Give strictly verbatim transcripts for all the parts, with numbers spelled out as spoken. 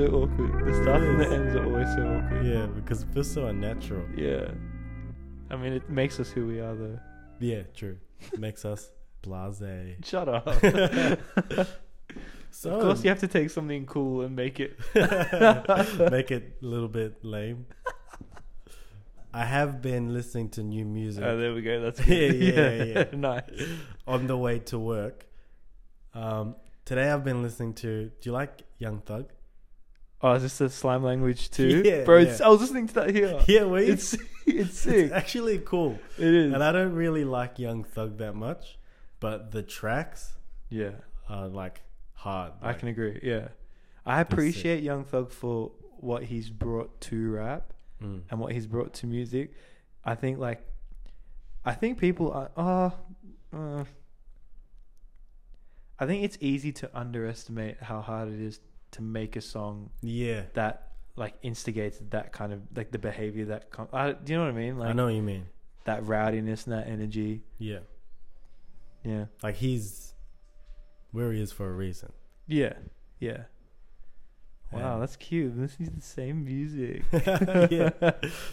so awkward. The start and the ends are always so awkward. Yeah, because it feels so unnatural. Yeah. I mean, it makes us who we are, though. Yeah, true. It makes us blasé. Shut up. So, of course, you have to take something cool and make it make it a little bit lame. I have been listening to new music. Oh, there we go. That's good. yeah, yeah, yeah. Nice. On the way to work. Um, today I've been listening to. Do you like Young Thug? Oh, is this the Slime Language too? Yeah, bro. Yeah. I was listening to that here. Yeah, wait. It's it's sick. It's actually cool. It is. And I don't really like Young Thug that much, but the tracks, yeah, are like hard. Like, I can agree. Yeah, I appreciate Young Thug for what he's brought to rap. Mm. And what he's brought to music. I think like I think people are uh, uh, I think it's easy to underestimate how hard it is to make a song yeah that like instigates that kind of like the behaviour that com- I, do you know what I mean? Like, I know what you mean, that rowdiness and that energy. Yeah. Yeah. Like he's where he is for a reason. Yeah. Yeah. Wow, that's cute. This is the same music. Yeah,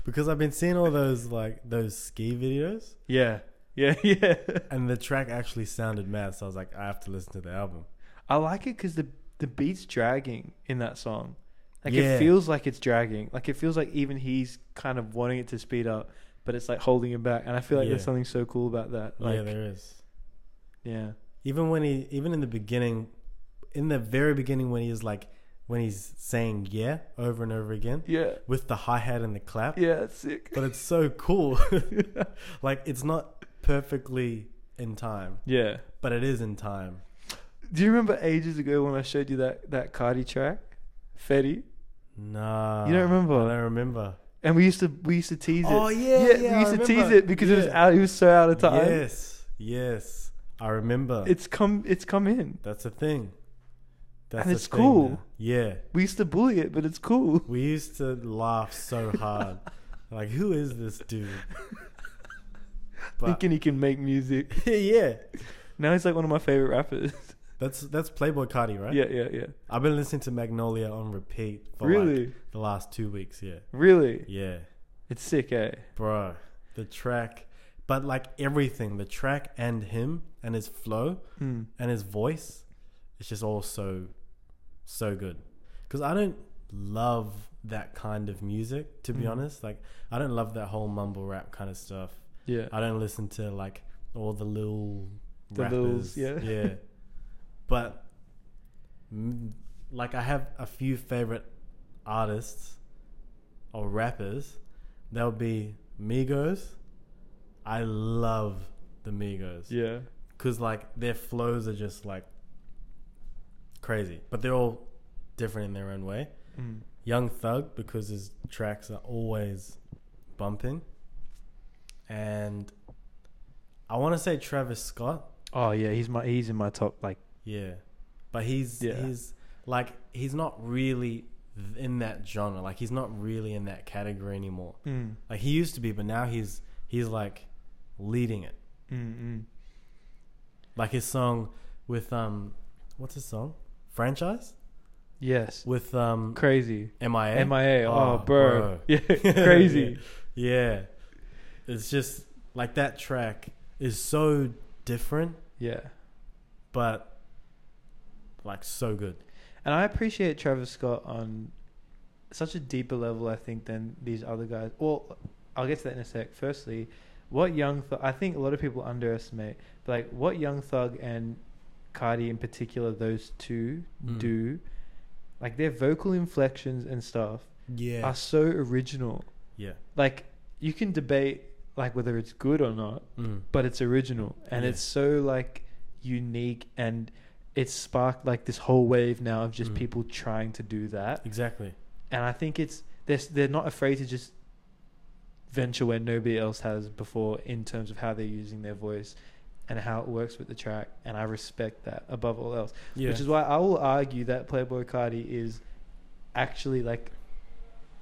because I've been seeing all those like those ski videos. Yeah, yeah, yeah. And the track actually sounded mad, so I was like, I have to listen to the album. I like it because the the beat's dragging in that song. Like yeah. It feels like it's dragging. Like it feels like even he's kind of wanting it to speed up, but it's like holding him back. And I feel like yeah. there's something so cool about that. Like, yeah, there is. Yeah. Even when he, even in the beginning, in the very beginning, when he is like. When he's saying yeah over and over again. Yeah. With the hi-hat and the clap. Yeah, it's sick. But it's so cool. Like, it's not perfectly in time. Yeah. But it is in time. Do you remember ages ago when I showed you that, that Carti track? Fetty? Nah. You don't remember? I don't remember. And we used to we used to tease it. Oh, yeah, yeah. yeah we used I to remember. tease it because yeah. it was out. It was so out of time. Yes, yes. I remember. It's come, it's come in. That's the thing. That's and it's thing, cool man. Yeah. We used to bully it, but it's cool. We used to laugh so hard. Like, who is this dude? But, thinking he can make music. Yeah. Now he's like one of my favourite rappers. That's that's Playboi Carti, right? Yeah, yeah, yeah. I've been listening to Magnolia on repeat for really? like the last two weeks. Yeah. Really? Yeah. It's sick, eh? Bro, the track. But like everything, the track and him and his flow hmm. and his voice, it's just all so so good. Because I don't love that kind of music, to be mm. honest. Like, I don't love that whole mumble rap kind of stuff. Yeah. I don't listen to, like, all the little the rappers. Lils, yeah. Yeah. But, like, I have a few favorite artists or rappers. That would be Migos. I love the Migos. Yeah. Because, like, their flows are just, like, crazy, but they're all different in their own way. Mm. Young Thug, because his tracks are always bumping, and I want to say Travis Scott. Oh yeah, he's my he's in my top like. Yeah, but he's yeah. he's like he's not really in that genre. Like he's not really in that category anymore. Mm. Like he used to be, but now he's he's like leading it. Mm-mm. Like his song with um, what's his song? Franchise? Yes. With um crazy M I A. M I A. Oh, oh bro. bro. Yeah. Crazy. Yeah. It's just like that track is so different. Yeah. But like so good. And I appreciate Travis Scott on such a deeper level, I think, than these other guys. Well, I'll get to that in a sec. Firstly, what Young Thug, I think a lot of people underestimate, but like what Young Thug and Carti in particular, those two mm. do, like their vocal inflections and stuff yeah. are so original. Yeah. Like you can debate like whether it's good or not, mm. but it's original and yeah. it's so like unique, and it's sparked like this whole wave now of just mm. people trying to do that. Exactly. And I think it's they're, they're not afraid to just venture where nobody else has before in terms of how they're using their voice and how it works with the track, and I respect that above all else. Yeah. Which is why I will argue that Playboi Carti is actually like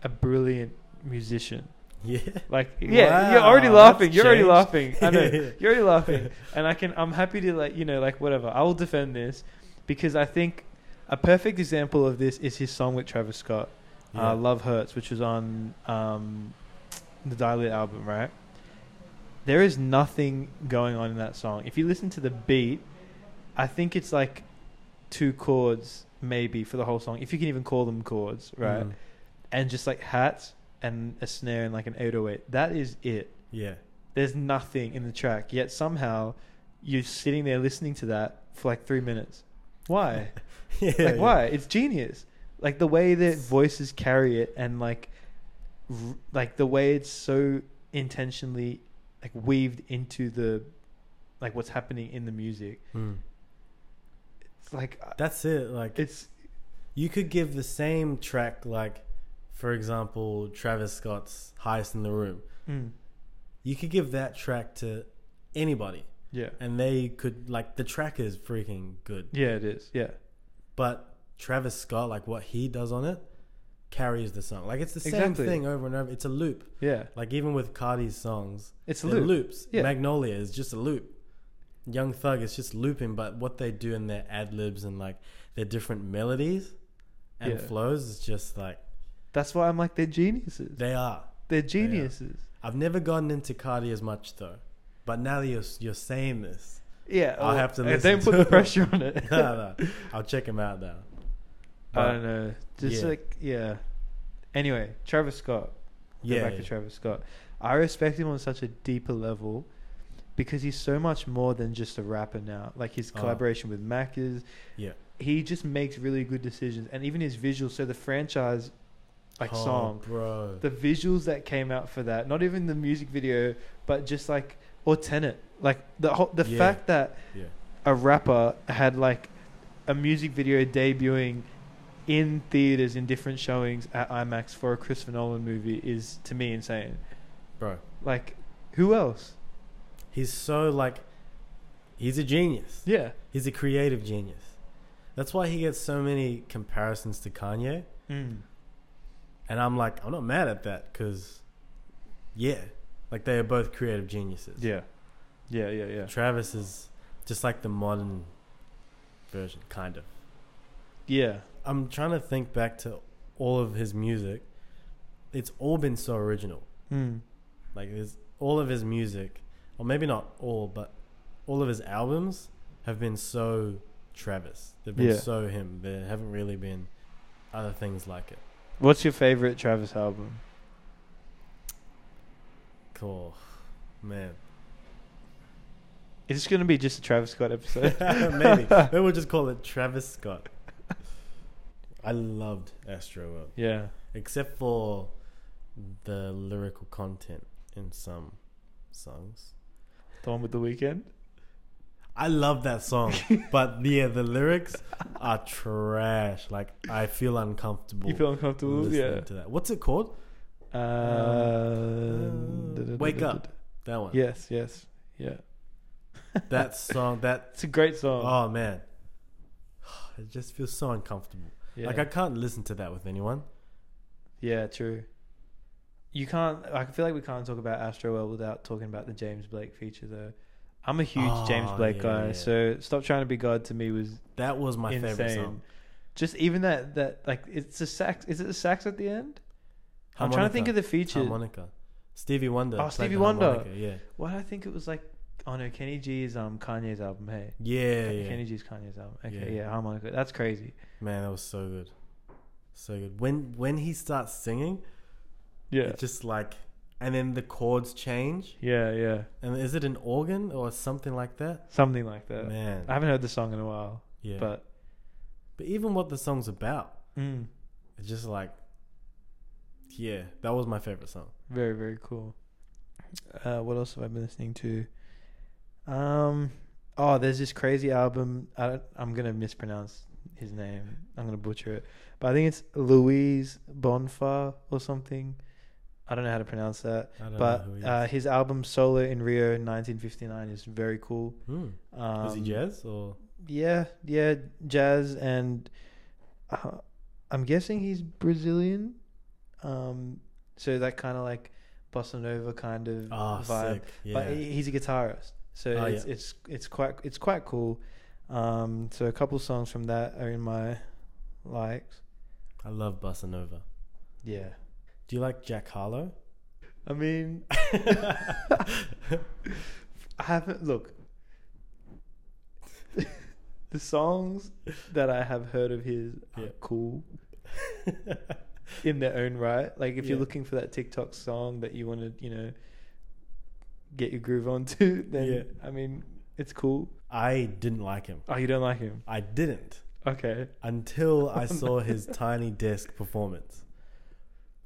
a brilliant musician. Yeah. Like yeah, wow. you're already laughing. That's you're changed. already laughing. I know. You're already laughing. And I can I'm happy to like, you know, like whatever. I will defend this because I think a perfect example of this is his song with Travis Scott, yeah. uh, Love Hurts, which was on um, the Dilla album, right? There is nothing going on in that song. If you listen to the beat, I think it's like two chords maybe for the whole song, if you can even call them chords, right? Mm. And just like hats and a snare and like an eight oh eight. That is it. Yeah. There's nothing in the track, yet somehow you're sitting there listening to that for like three minutes. Why? yeah, like yeah. Why? It's genius. Like the way that voices carry it, and like r- like the way it's so intentionally like weaved into the like what's happening in the music. Mm. It's like that's it. Like it's you could give the same track, like for example, Travis Scott's Highest in the Room. Mm. You could give that track to anybody. Yeah. And they could, like, the track is freaking good. Yeah, it is. Yeah. But Travis Scott, like, what he does on it carries the song. Like, it's the exactly. same thing over and over. It's a loop. Yeah. Like, even with Carti's songs, it's a loop. loops. Yeah. Magnolia is just a loop. Young Thug is just looping, but what they do in their ad libs and, like, their different melodies and yeah. flows is just, like. That's why I'm like, they're geniuses. They are. They're geniuses. They I've never gotten into Carti as much though, but now that you're you're saying this, yeah, I'll, I'll have to listen. Don't put to the pressure on it. no, no, I'll check him out now. But, I don't know, just yeah. like yeah. Anyway, Travis Scott. We'll yeah, go back yeah. to Travis Scott. I respect him on such a deeper level because he's so much more than just a rapper now. Like his collaboration oh. with Mac is, yeah, he just makes really good decisions, and even his visuals. So the franchise. Like oh, song bro. The visuals that came out for that, not even the music video, but just like or Tenet, like the whole, the yeah. fact that yeah. a rapper had like a music video debuting in theaters in different showings at IMAX for a Christopher Nolan movie is to me insane, bro. Like who else? He's so like he's a genius. Yeah, he's a creative genius. That's why he gets so many comparisons to Kanye. Mm. And I'm like, I'm not mad at that because, yeah, like they are both creative geniuses. Yeah, yeah, yeah, yeah. Travis is just like the modern version, kind of. Yeah. I'm trying to think back to all of his music. It's all been so original. Mm. Like there's all of his music, or maybe not all, but all of his albums have been so Travis. They've been yeah. so him. There haven't really been other things like it. What's your favorite Travis album? Cool. Man. Is this going to be just a Travis Scott episode? Maybe. Maybe we'll just call it Travis Scott. I loved Astroworld. Yeah. Except for the lyrical content in some songs. The one with The Weeknd? I love that song, but yeah, the lyrics are trash. Like I feel uncomfortable. You feel uncomfortable listening yeah. to that. What's it called? Uh, um, Wake Up. That one. Yes, yes, yeah. That song. That it's a great song. Oh man, it just feels so uncomfortable. Yeah. Like I can't listen to that with anyone. Yeah, true. You can't. I feel like we can't talk about Astroworld without talking about the James Blake feature, though. I'm a huge oh, James Blake yeah, guy, yeah. so Stop Trying To Be God to me was that was my insane. Favorite song. Just even that that like it's a sax. Is it a sax at the end? Harmonica. I'm trying to think of the feature. Harmonica, Stevie Wonder. Oh, Stevie Wonder. Yeah. Why did I think it was like? Oh no, Kenny G's um Kanye's album. Hey. Yeah. Like, yeah. Kenny G's Kanye's album. Okay. Yeah. yeah. Harmonica. That's crazy. Man, that was so good, so good. When when he starts singing, yeah, it's just like. And then the chords change. Yeah, yeah. And is it an organ or something like that? Something like that. Man. I haven't heard the song in a while. Yeah. But but even what the song's about. Mm. It's just like, yeah, that was my favorite song. Very, very cool. Uh, what else have I been listening to? Um, Oh, there's this crazy album. I don't, I'm going to mispronounce his name. I'm going to butcher it. But I think it's Louise Bonfa or something. I don't know how to pronounce that, but uh, his album Solo in Rio nineteen fifty-nine is very cool. Mm. Um, is he jazz or? Yeah, yeah, jazz, and uh, I'm guessing he's Brazilian. Um, so that kind of like Bossa Nova kind of oh, vibe. Sick. Yeah. But he's a guitarist, so oh, it's, yeah. it's it's quite it's quite cool. Um, so a couple songs from that are in my likes. I love Bossa Nova. Yeah. Do you like Jack Harlow? I mean, I haven't, look, the songs that I have heard of his are yeah. cool in their own right. Like if yeah. you're looking for that TikTok song that you want to, you know, get your groove onto, then yeah. I mean, it's cool. I didn't like him. Oh, you don't like him? I didn't. Okay. Until I saw his Tiny Desk performance.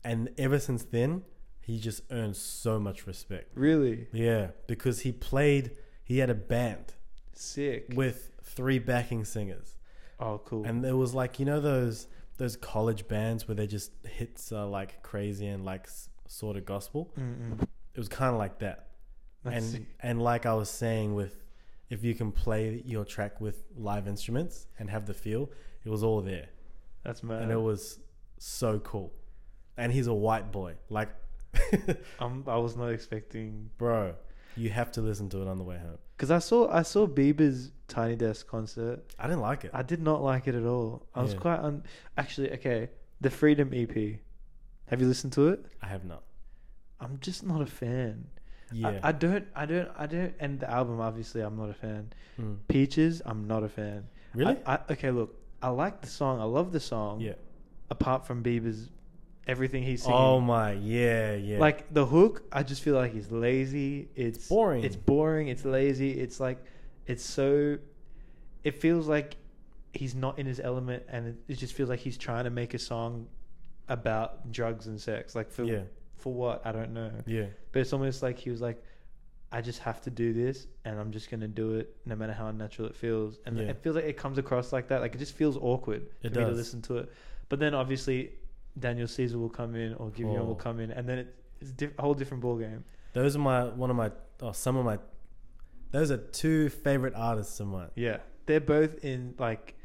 And ever since then, he just earned so much respect. Really? Yeah, because he played, he had a band. Sick. With three backing singers. Oh, cool. And it was like, you know, those those college bands where they just hits are like crazy and like sort of gospel. Mm-mm. It was kind of like that. That's and sick. And like I was saying with, if you can play your track with live instruments and have the feel, it was all there. That's mad. And it was so cool. And he's a white boy. Like... um, I was not expecting. Bro, you have to listen to it on the way home. Because I saw I saw Bieber's Tiny Desk concert. I didn't like it. I did not like it at all. I yeah. was quite un... Actually, okay, the Freedom E P, have you listened to it? I have not. I'm just not a fan. Yeah, I, I don't I don't I don't and the album, obviously, I'm not a fan. mm. Peaches, I'm not a fan. Really? I, I, okay, look, I like the song, I love the song. Yeah. Apart from Bieber's everything he's singing. Oh my, yeah, yeah. Like the hook, I just feel like he's lazy. It's, it's boring. It's boring. It's lazy. It's like, it's so, it feels like he's not in his element, and it, it just feels like he's trying to make a song about drugs and sex. Like for yeah. for what? I don't know. Yeah. But it's almost like he was like, I just have to do this, and I'm just gonna do it, no matter how unnatural it feels. And yeah. it feels like it comes across like that. Like it just feels awkward it for does. me to listen to it. But then obviously, Daniel Caesar will come in, or Giveon oh. will come in, and then it, it's diff- a whole different ball game. Those are my one of my or oh, some of my. Those are two favorite artists of mine. Yeah, they're both in like.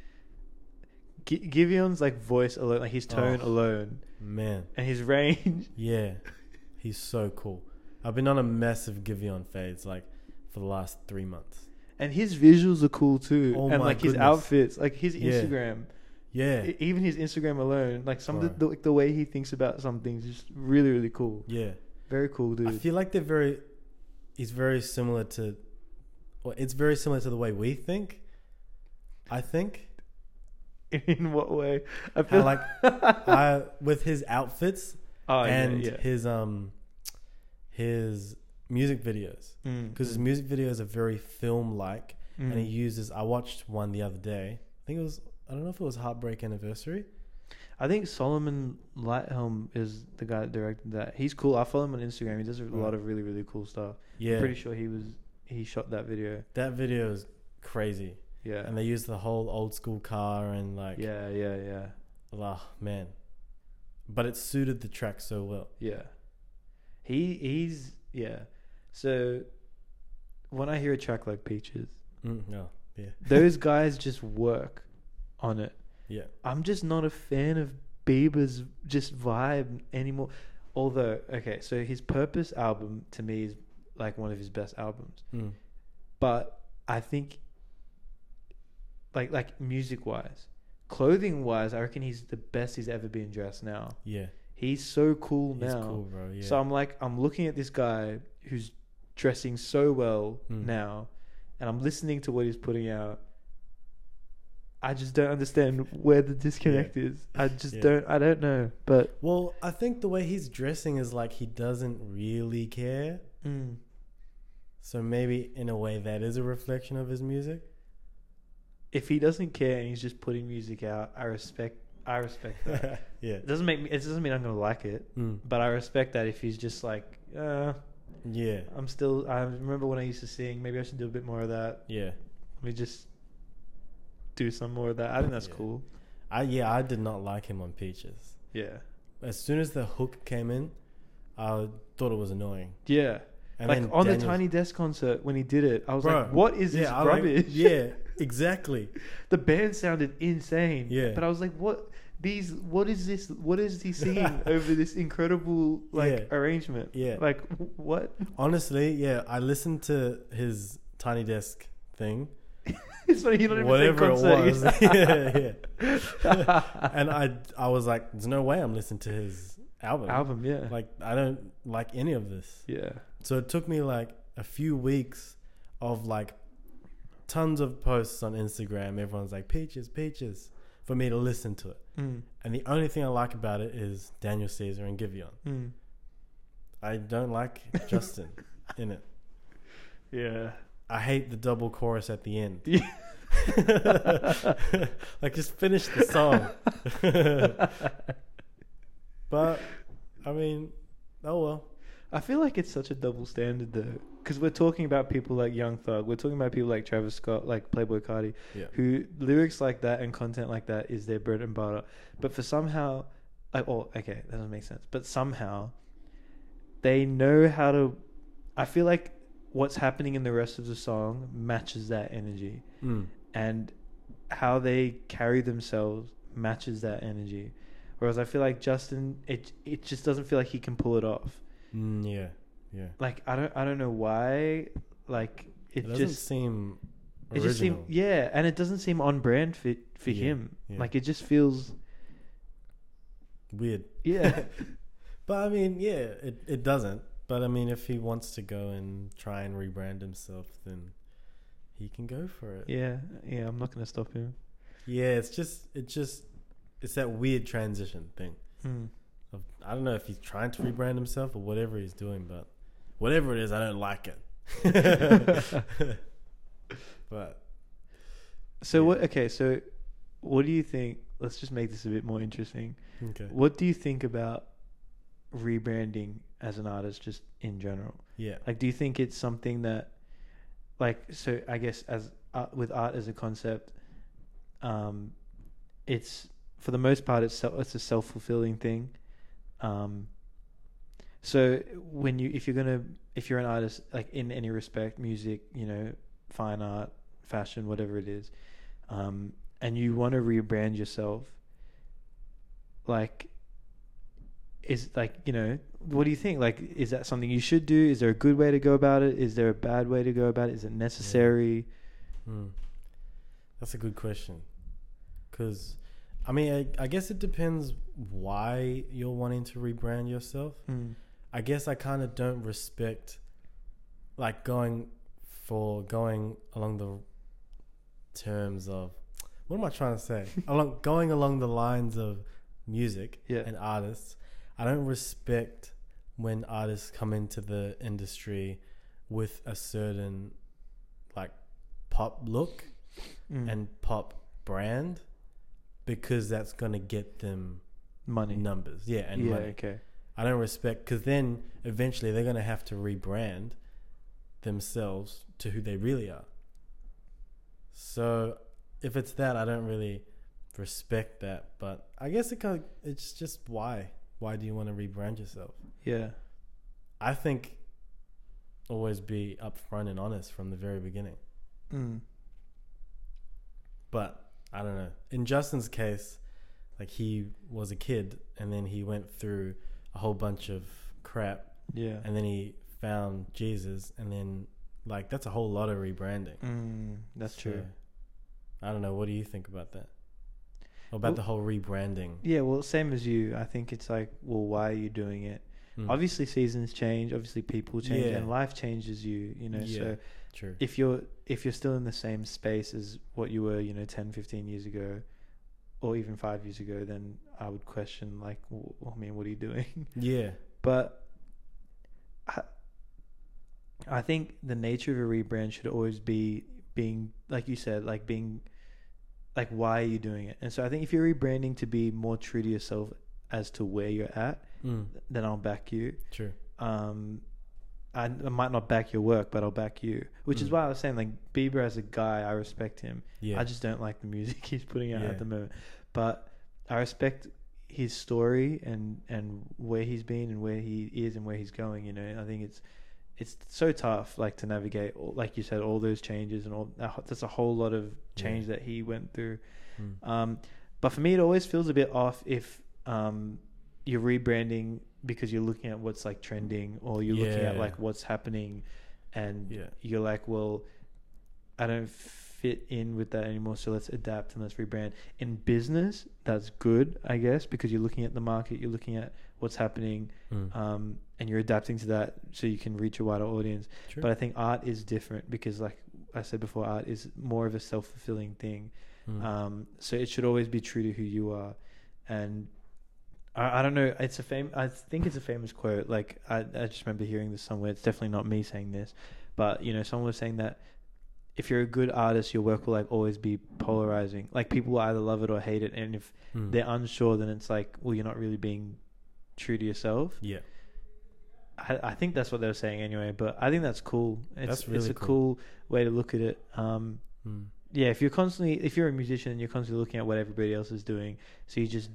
G- Giveon's like voice alone, like his tone oh, alone, man, and his range. Yeah, he's so cool. I've been on a massive Giveon phase like for the last three months, and his visuals are cool too, oh, and like goodness. his outfits, like his yeah. Instagram. Yeah, even his Instagram alone, like some right. of the, the, the way he thinks about some things is just really, really cool. Yeah, very cool dude. I feel like they're very. He's very similar to, well, it's very similar to the way we think. I think. In what way? I feel like I, with his outfits oh, and yeah, yeah. his um, his music videos, because mm, mm. his music videos are very film-like, mm. and he uses. I watched one the other day. I think it was. I don't know if it was Heartbreak Anniversary. I think Solomon Lighthelm is the guy that directed that. He's cool. I follow him on Instagram. He does a lot of really, really cool stuff. Yeah. I'm pretty sure he was he shot that video. That video is crazy. Yeah. And they used the whole old school car and like Yeah, yeah, yeah. Oh, man. But it suited the track so well. Yeah. He he's yeah. So when I hear a track like Peaches, mm, no, yeah. those guys just work on it. Yeah, I'm just not a fan of Bieber's just vibe anymore. Although, okay, so his Purpose album to me is like one of his best albums. Mm. But I think, like like music wise, clothing wise, I reckon he's the best he's ever been dressed now. Yeah, he's so cool now. He's cool, bro. Yeah. So I'm like, I'm looking at this guy who's dressing so well mm. now, and I'm listening to what he's putting out. I just don't understand where the disconnect yeah. is. I just yeah. don't, I don't know. But well, I think the way he's dressing is like he doesn't really care. Mm. So maybe in a way that is a reflection of his music. If he doesn't care and he's just putting music out, I respect, I respect that. yeah. It doesn't make me, it doesn't mean I'm going to like it, mm. but I respect that if he's just like, uh, yeah, I'm still, I remember when I used to sing, maybe I should do a bit more of that. Yeah. Let me just do some more of that. I think that's yeah. cool. I yeah, I did not like him on Peaches. Yeah. As soon as the hook came in, I thought it was annoying. Yeah. And like on Daniel... the Tiny Desk concert when he did it, I was Bro, like, what is yeah, this I rubbish? Like, yeah, exactly. The band sounded insane. Yeah. But I was like, what these what is this what is he singing over this incredible like yeah. arrangement? Yeah. Like what? Honestly, yeah, I listened to his Tiny Desk thing. It's funny, you don't even whatever it was. yeah, yeah. And I, I was like, there's no way I'm listening to his album. Album, yeah. Like, I don't like any of this. Yeah. So it took me like a few weeks of like tons of posts on Instagram. Everyone's like, Peaches, Peaches, for me to listen to it. Mm. And the only thing I like about it is Daniel Caesar and Giveon. Mm. I don't like Justin in it. Yeah. I hate the double chorus at the end. Like, just finish the song. But, I mean, oh well. I feel like it's such a double standard, though. Because we're talking about people like Young Thug. We're talking about people like Travis Scott, like Playboi Carti, yeah. who lyrics like that and content like that is their bread and butter. But for somehow... Like, oh, okay, that doesn't make sense. But somehow, they know how to... I feel like what's happening in the rest of the song matches that energy. Mm. And how they carry themselves matches that energy. Whereas I feel like Justin, it it just doesn't feel like he can pull it off. Mm, yeah. Yeah. Like, I don't I don't know why. Like, it, it doesn't just seem original. It just seem, yeah, and it doesn't seem on brand for for yeah, him. Yeah. Like, it just feels weird. Yeah. But I mean, yeah, it, it doesn't. But I mean, if he wants to go and try and rebrand himself, then he can go for it. Yeah, yeah, I'm not gonna stop him. Yeah, it's just it just it's that weird transition thing. Mm. Of, I don't know if he's trying to rebrand himself or whatever he's doing, but whatever it is, I don't like it. But so yeah. what? Okay, so what do you think? Let's just make this a bit more interesting. Okay, what do you think about rebranding as an artist, just in general? Yeah. Like, do you think it's something that, like, so I guess as art, with art as a concept, um, it's for the most part it's it's a self fulfilling thing. Um, so when you if you're gonna if you're an artist, like, in any respect, music, you know, fine art, fashion, whatever it is, um, and you want to rebrand yourself, like, is like you know. What do you think? Like, is that something you should do? Is there a good way to go about it? Is there a bad way to go about it? Is it necessary? Yeah. Hmm. That's a good question. Because, I mean, I, I guess it depends why you're wanting to rebrand yourself. Mm. I guess I kind of don't respect, like, going for going along the terms of, what am I trying to say? along going along the lines of music yeah. and artists. I don't respect when artists come into the industry with a certain, like, pop look mm. and pop brand, because that's going to get them money numbers. Yeah. And yeah, money. Okay. I don't respect, because then eventually they're going to have to rebrand themselves to who they really are. So if it's that, I don't really respect that, but I guess it kind of, it's just why. Why do you want to rebrand yourself? Yeah. I think always be upfront and honest from the very beginning. Mm. But I don't know. In Justin's case, like, he was a kid and then he went through a whole bunch of crap. Yeah. And then he found Jesus, and then, like, that's a whole lot of rebranding. Mm, that's so true. I don't know. What do you think about that? About well, the whole rebranding. Yeah, well, same as you. I think it's like, well, why are you doing it? Mm. Obviously, seasons change. Obviously, people change, yeah. and life changes you. You know, yeah, so true. If you're if you're still in the same space as what you were, you know, ten, fifteen years ago, or even five years ago, then I would question, like, well, I mean, what are you doing? Yeah. But I, I think the nature of a rebrand should always be being, like you said, like being. Like, why are you doing it? And so I think if you're rebranding to be more true to yourself as to where you're at, mm. then I'll back you. True. Um, I, I might not back your work, but I'll back you. Which mm. is why I was saying, like, Bieber as a guy, I respect him. Yeah. I just don't like the music he's putting out yeah. at the moment. But I respect his story and, and where he's been and where he is and where he's going, you know. I think it's it's so tough, like, to navigate, like you said, all those changes and all that's a whole lot of change yeah. that he went through. Mm. Um, but for me, it always feels a bit off if um, you're rebranding because you're looking at what's, like, trending, or you're yeah. looking at, like, what's happening, and yeah. you're like, well, I don't fit in with that anymore, so let's adapt and let's rebrand. In business, that's good, I guess, because you're looking at the market, you're looking at what's happening, mm. um, and you're adapting to that so you can reach a wider audience. True. But I think art is different because, like I said before, art is more of a self-fulfilling thing. Mm. Um, so it should always be true to who you are. And I, I don't know, it's a fam- I think it's a famous quote. Like, I, I just remember hearing this somewhere. It's definitely not me saying this, but, you know, someone was saying that if you're a good artist, your work will, like, always be polarizing. Like, people will either love it or hate it. And if mm. they're unsure, then it's like, well, you're not really being true to yourself. Yeah. I, I think that's what they were saying anyway, but I think that's cool. It's, that's really it's a cool. cool way to look at it. Um, mm. Yeah, if you're constantly, if you're a musician and you're constantly looking at what everybody else is doing, so you just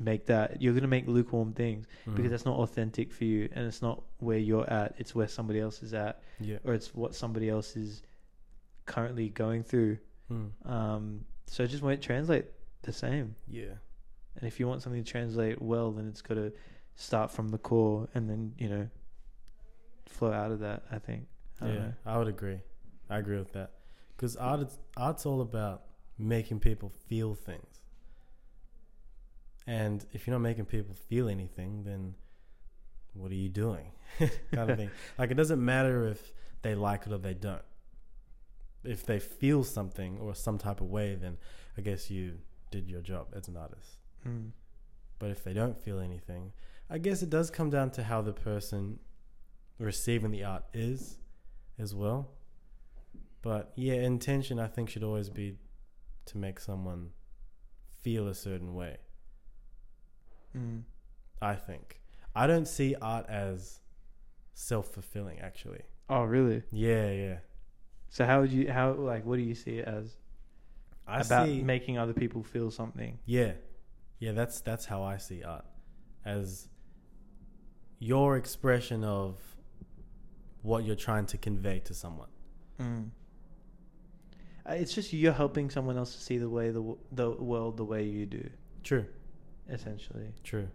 make that, you're going to make lukewarm things mm. because that's not authentic for you, and it's not where you're at, it's where somebody else is at, yeah. or it's what somebody else is currently going through. Mm. Um, so it just won't translate the same. Yeah. And if you want something to translate well, then it's got to start from the core and then, you know, flow out of that, I think. I yeah, know. I would agree. I agree with that. Because art, art's all about making people feel things. And if you're not making people feel anything, then what are you doing? Kind of thing. Like, it doesn't matter if they like it or they don't. If they feel something or some type of way, then I guess you did your job as an artist. Mm. But if they don't feel anything, I guess it does come down to how the person receiving the art is as well. But yeah, intention, I think, should always be to make someone feel a certain way. Mm. I think. I don't see art as self-fulfilling, actually. Oh, really? Yeah, yeah. So how would you, how, like, what do you see it as? I About see, making other people feel something. Yeah. Yeah, that's, that's how I see art. As your expression of what you're trying to convey to someone. Mm. It's just you're helping someone else to see the way the the world the way you do. True. Essentially. True.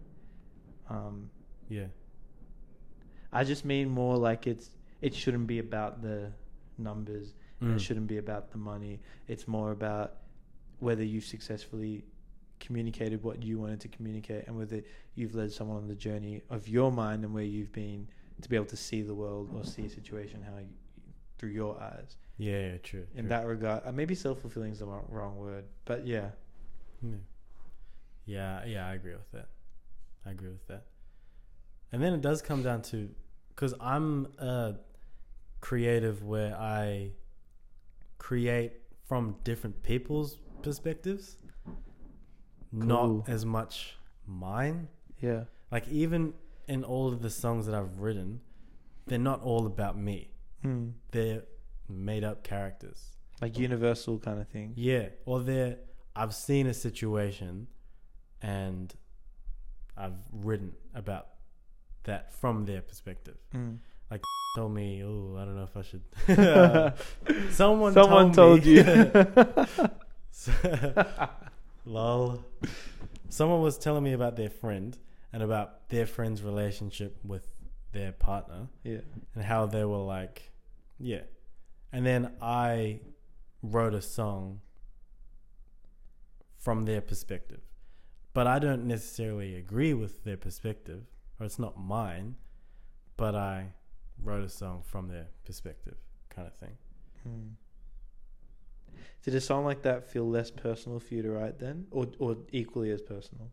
Um, yeah. I just mean more like it's it shouldn't be about the numbers mm. and it shouldn't be about the money. It's more about whether you've successfully communicated what you wanted to communicate and whether you've led someone on the journey of your mind and where you've been to be able to see the world or see a situation how you through your eyes. Yeah, yeah, true. In true. that regard, uh, maybe self-fulfilling is the wrong, wrong word, but yeah. yeah. Yeah, yeah, I agree with that. I agree with that. And then it does come down to, because I'm a creative where I create from different people's perspectives, cool. not as much mine. Yeah. Like, even in all of the songs that I've written, they're not all about me. Mm. They're made up characters, like universal kind of thing. Yeah. Or they're I've seen a situation and I've written about that from their perspective. Mm. Like, told me, oh, I don't know if I should. someone, someone told, told me, you. Lol. Someone was telling me about their friend and about their friend's relationship with their partner, yeah, and how they were like, yeah, and then I wrote a song from their perspective, but I don't necessarily agree with their perspective, or it's not mine, but I wrote a song from their perspective, kind of thing. Hmm. Did a song like that feel less personal for you to write then, or or equally as personal?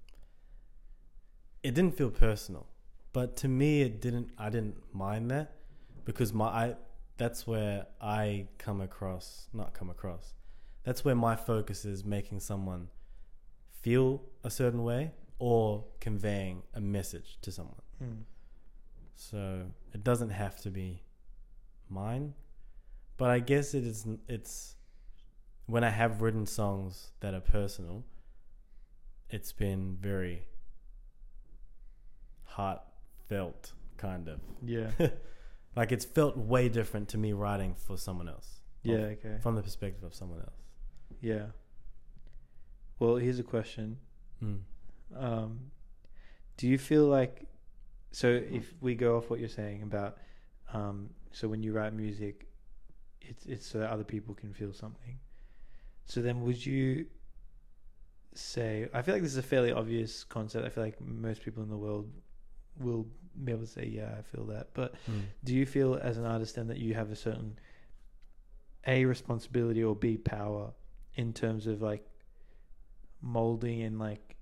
It didn't feel personal. But to me, it didn't. I didn't mind that because my I, that's where I come across, not come across. That's where my focus is making someone feel a certain way or conveying a message to someone. Mm. So it doesn't have to be mine, but I guess it is. It's when I have written songs that are personal, it's been very heart. Felt kind of yeah like it's felt way different to me writing for someone else yeah of, okay from the perspective of someone else. Yeah, well, here's a question. mm. Um do you feel like, so if we go off what you're saying about um so when you write music, it's it's so that other people can feel something, So then would you say, I feel like this is a fairly obvious concept, I feel like most people in the world will be able to say, yeah, I feel that, but mm. do you feel as an artist then that you have a certain A, responsibility, or B, power in terms of like molding and like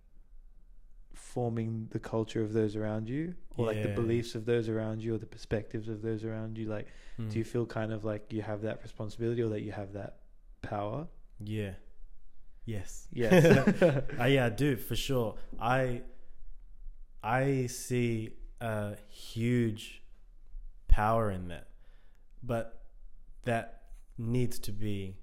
forming the culture of those around you, or yeah. like the beliefs of those around you, or the perspectives of those around you, like mm. do you feel kind of like you have that responsibility, or that you have that power? Yeah. Yes. Yes. uh, yeah, I do, for sure. I I see a huge power in that, but that needs to be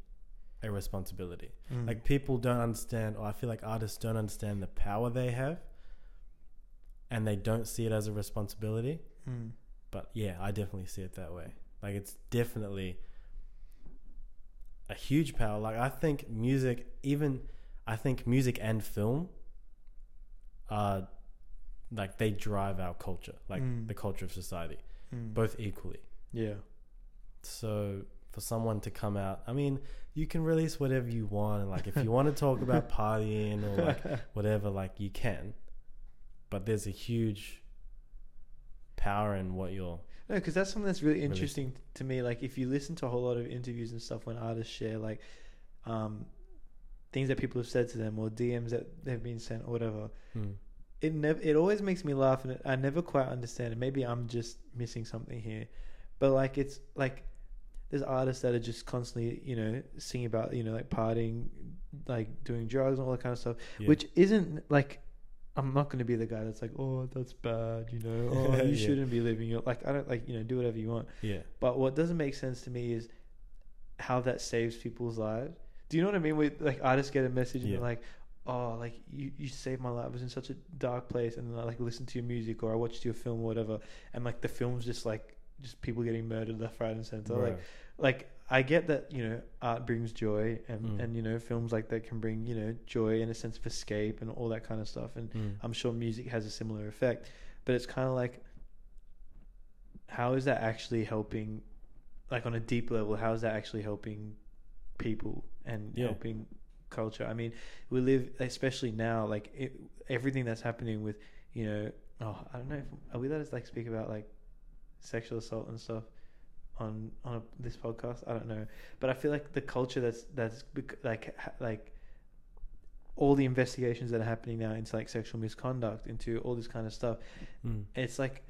a responsibility. Mm. Like people don't understand, or I feel like artists don't understand the power they have, and they don't see it as a responsibility. Mm. But yeah, I definitely see it that way. Like it's definitely a huge power. Like I think music, even I think music and film are like they drive our culture, like mm. the culture of society, mm. both equally. Yeah. So for someone to come out, I mean, you can release whatever you want, and like if you want to talk about partying or like whatever, like you can, but there's a huge power in what you're... No, because that's something that's really interesting releasing. To me, like if you listen to a whole lot of interviews and stuff when artists share like um, things that people have said to them, or D Ms that have been sent or whatever, mm. it never, it always makes me laugh, and it, I never quite understand, and maybe I'm just missing something here, but like it's like there's artists that are just constantly, you know, singing about, you know, like partying, like doing drugs and all that kind of stuff, yeah. which isn't like, I'm not going to be the guy that's like, oh, that's bad, you know, oh, you yeah. shouldn't be living your, like, I don't like, you know, do whatever you want. Yeah. But what doesn't make sense to me is how that saves people's lives. Do you know what I mean? Where, like, artists get a message and yeah. they're like, oh, like you, you saved my life, I was in such a dark place, and then I like listened to your music, or I watched your film or whatever, and like the film's just like, just people getting murdered left, right and center. Right. Like, like I get that, you know, art brings joy, and, mm. and, you know, films like that can bring, you know, joy and a sense of escape and all that kind of stuff. And mm. I'm sure music has a similar effect, but it's kind of like, how is that actually helping, like on a deep level, how is that actually helping people and yeah. helping culture? I mean, we live, especially now, like it, everything that's happening with, you know, oh, I don't know, if, are we allowed to like speak about like sexual assault and stuff on on a, this podcast? I don't know, but I feel like the culture that's that's bec- like ha- like all the investigations that are happening now into like sexual misconduct, into all this kind of stuff, mm. it's like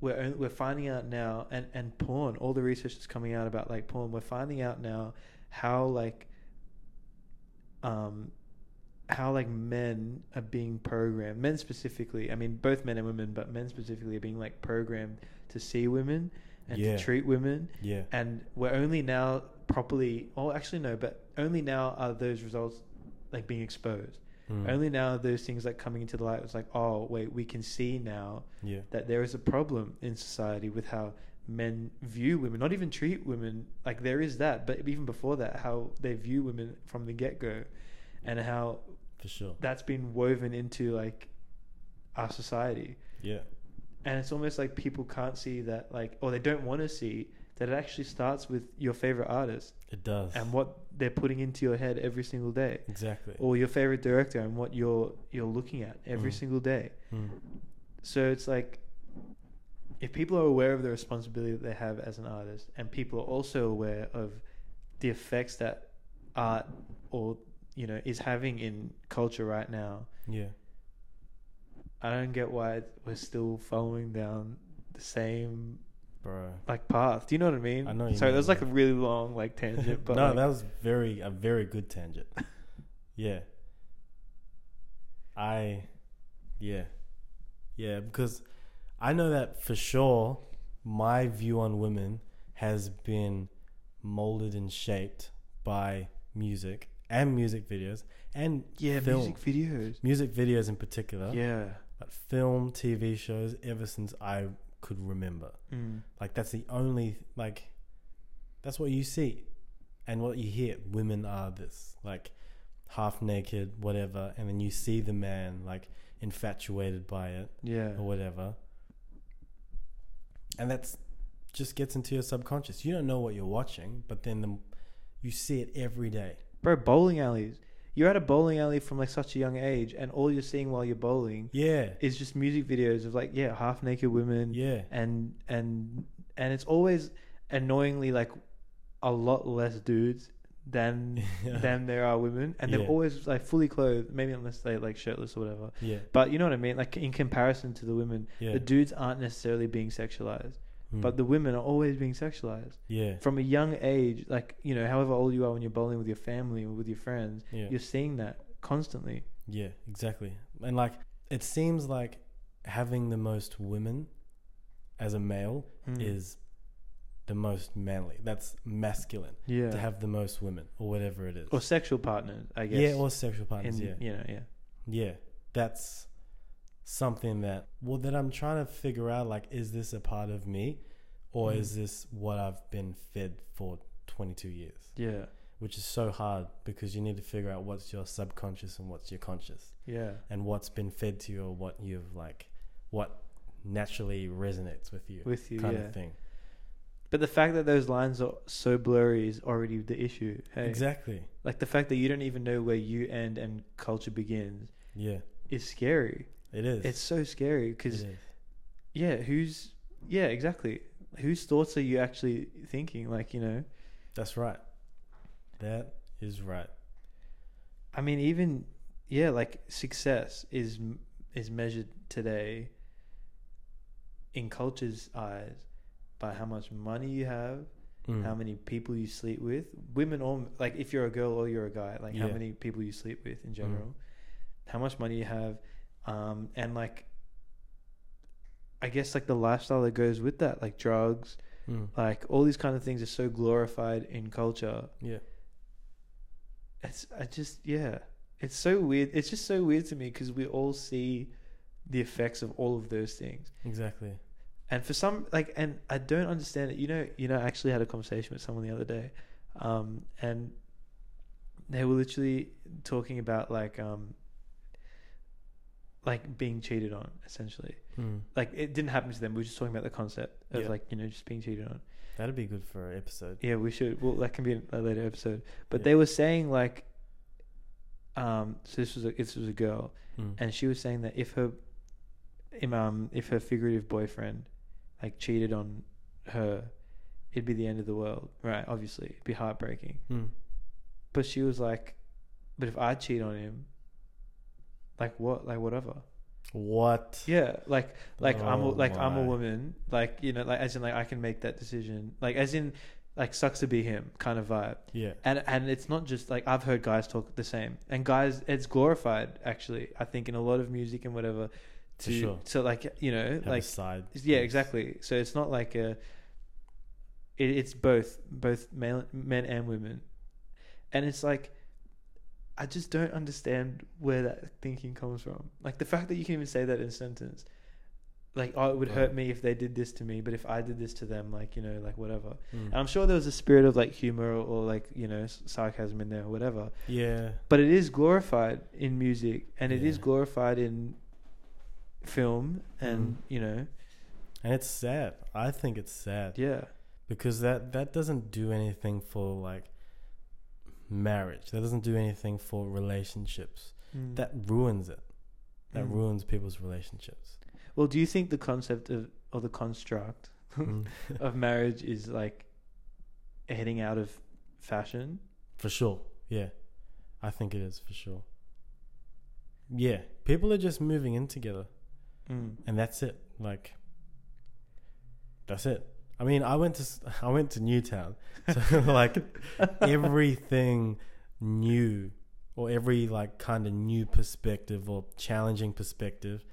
we're only, we're finding out now, and and porn, all the research that's coming out about like porn, we're finding out now how like um how like men are being programmed, men specifically, I mean both men and women, but men specifically are being like programmed to see women and yeah. to treat women, yeah and we're only now properly, oh actually no but only now are those results like being exposed, mm. only now are those things like coming into the light. It's like, oh wait, we can see now yeah. that there is a problem in society with how men view women, not even treat women, like there is that, but even before that, how they view women from the get-go, and how for sure that's been woven into like our society. Yeah. And it's almost like people can't see that, like, or they don't want to see that it actually starts with your favorite artist. It does. And what they're putting into your head every single day. Exactly. Or your favorite director and what you're you're looking at every mm. single day. Mm. So it's like, if people are aware of the responsibility that they have as an artist, and people are also aware of the effects that art or, you know, is having in culture right now. Yeah. I don't get why we're still following down the same Bro. like path. Do you know what I mean? I know you Sorry, mean, that was like a really long like tangent. But no, like, that was very a very good tangent. yeah. I, yeah. Yeah, because I know that for sure my view on women has been molded and shaped by music and music videos and yeah, film. music videos. Music videos in particular. Yeah. But film, T V shows, ever since I could remember. Mm. Like, that's the only, like, that's what you see and what you hear. Women are this, like, half naked, whatever. And then you see the man, like, infatuated by it. Yeah. Or whatever. And that's just gets into your subconscious. You don't know what you're watching, but then the, you see it every day. Bro, bowling alleys. You're at a bowling alley from like such a young age, and all you're seeing while you're bowling, yeah, is just music videos of like, yeah, half naked women, yeah, and and and it's always annoyingly like a lot less dudes than than there are women, and yeah, they're always like fully clothed, maybe unless they like shirtless or whatever. Yeah, but you know what I mean. Like in comparison to the women, yeah, the dudes aren't necessarily being sexualized. But the women are always being sexualized. Yeah. From a young age, like, you know, however old you are when you're bowling with your family or with your friends, yeah, you're seeing that constantly. Yeah, exactly. And like, it seems like having the most women as a male mm. is the most manly. That's masculine. Yeah. To have the most women or whatever it is. Or sexual partners, I guess. Yeah, or sexual partners, In, yeah. You know, yeah. Yeah. That's something that, well, that I'm trying to figure out, like, is this a part of me or mm. is this what I've been fed for twenty-two years? Yeah. Which is so hard because you need to figure out what's your subconscious and what's your conscious. Yeah. And what's been fed to you or what you've, like, what naturally resonates with you. With you, kind yeah. of thing. But the fact that those lines are so blurry is already the issue. Hey? Exactly. Like, the fact that you don't even know where you end and culture begins. Yeah. Is scary. It is. It's so scary because, yeah, who's, yeah, exactly. Whose thoughts are you actually thinking? Like, you know. That's right. That is right. I mean, even, yeah, like success is is measured today in culture's eyes by how much money you have, mm. how many people you sleep with. Women or, like, if you're a girl or you're a guy, like yeah. how many people you sleep with in general, mm. how much money you have. Um, and like, I guess like the lifestyle that goes with that, like drugs, mm. like all these kind of things are so glorified in culture. Yeah. It's, I just, yeah, it's so weird. It's just so weird to me because we all see the effects of all of those things. Exactly. And for some, like, and I don't understand it. You know, you know, I actually had a conversation with someone the other day, um, and they were literally talking about like, um, like being cheated on, essentially. Mm. Like, it didn't happen to them. We were just talking about the concept of, yeah. like, you know, just being cheated on. That'd be good for an episode. Yeah, we should. Well, that can be a later episode. But yeah. they were saying, like, um, so this was a, this was a girl, mm. and she was saying that if her, um, if her figurative boyfriend, like, cheated on her, it'd be the end of the world, right? Obviously, it'd be heartbreaking. Mm. But she was like, but if I cheat on him, like what, like whatever, what? Yeah, like like oh I'm a, like my. I'm a woman, like, you know, like as in like I can make that decision, like as in like sucks to be him kind of vibe. Yeah, and and it's not just like I've heard guys talk the same, and guys, it's glorified actually. I think in a lot of music and whatever, to For sure. to like you know Have like a side. Yeah, exactly. So it's not like a, it, it's both both male, men and women, and it's like, I just don't understand where that thinking comes from. Like the fact that you can even say that in a sentence, like, oh, it would right. hurt me if they did this to me, but if I did this to them, like, you know, like whatever. Mm. And I'm sure there was a spirit of like humor or, or like, you know, sarcasm in there or whatever. Yeah. But it is glorified in music, and it yeah. is glorified in film, and mm. you know, and it's sad. I think it's sad. Yeah. Because that, that doesn't do anything for like marriage, that doesn't do anything for relationships, mm. that ruins it, that mm. ruins people's relationships. Well, do you think the concept of, or the construct mm. of marriage is like heading out of fashion? For sure, yeah, I think it is, for sure. Yeah, people are just moving in together, mm. and that's it. Like, that's it. I mean, I went to I went to Newtown, so like everything new, or every like kind of new perspective or challenging perspective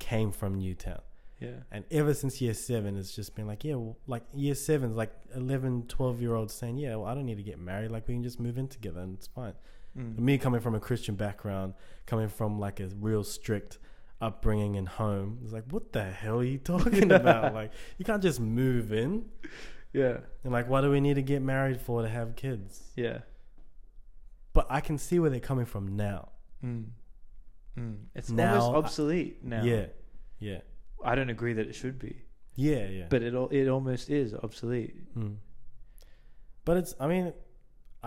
came from Newtown. Yeah. And ever since year seven, it's just been like, yeah, well, like year seven's like eleven, twelve year olds saying, yeah, well, I don't need to get married. Like, we can just move in together and it's fine. Mm. Me coming from a Christian background, coming from like a real strict upbringing and home, it's like, what the hell are you talking about? Like, you can't just move in. Yeah. And like, what do we need to get married for, to have kids? Yeah. But I can see where they're coming from now. Mm. Mm. It's now, almost obsolete now. Yeah. Yeah. I don't agree that it should be. Yeah, yeah. But it it almost is obsolete. Mm. But it's, I mean,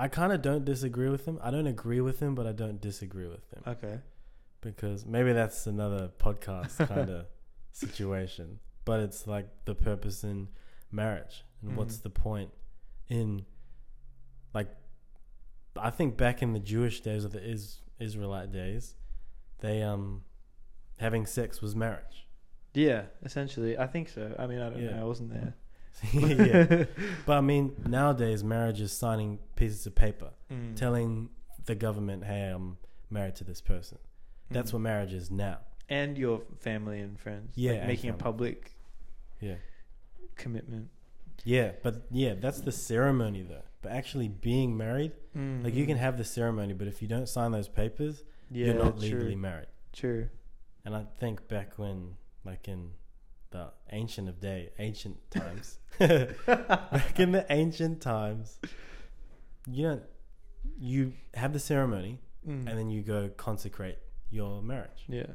I kind of don't disagree with him. I don't agree with him, but I don't disagree with him. Okay. Because maybe that's another podcast kind of situation. But it's like the purpose in marriage. And mm-hmm. what's the point in, like, I think back in the Jewish days or the Is- Israelite days, they, um, having sex was marriage. Yeah, essentially. I think so. I mean, I don't yeah. know. I wasn't there. yeah. But I mean, nowadays, marriage is signing pieces of paper, mm. telling the government, hey, I'm married to this person. That's mm. what marriage is now. And your family and friends. Yeah. Like making family. a public yeah. commitment. Yeah. But yeah, that's the ceremony, though. But actually being married, mm-hmm. like you can have the ceremony, but if you don't sign those papers, yeah, you're not legally true. married. True. And I think back when, like in the ancient of day, ancient times, back in the ancient times, you don't, you have the ceremony mm. and then you go consecrate your marriage. Yeah.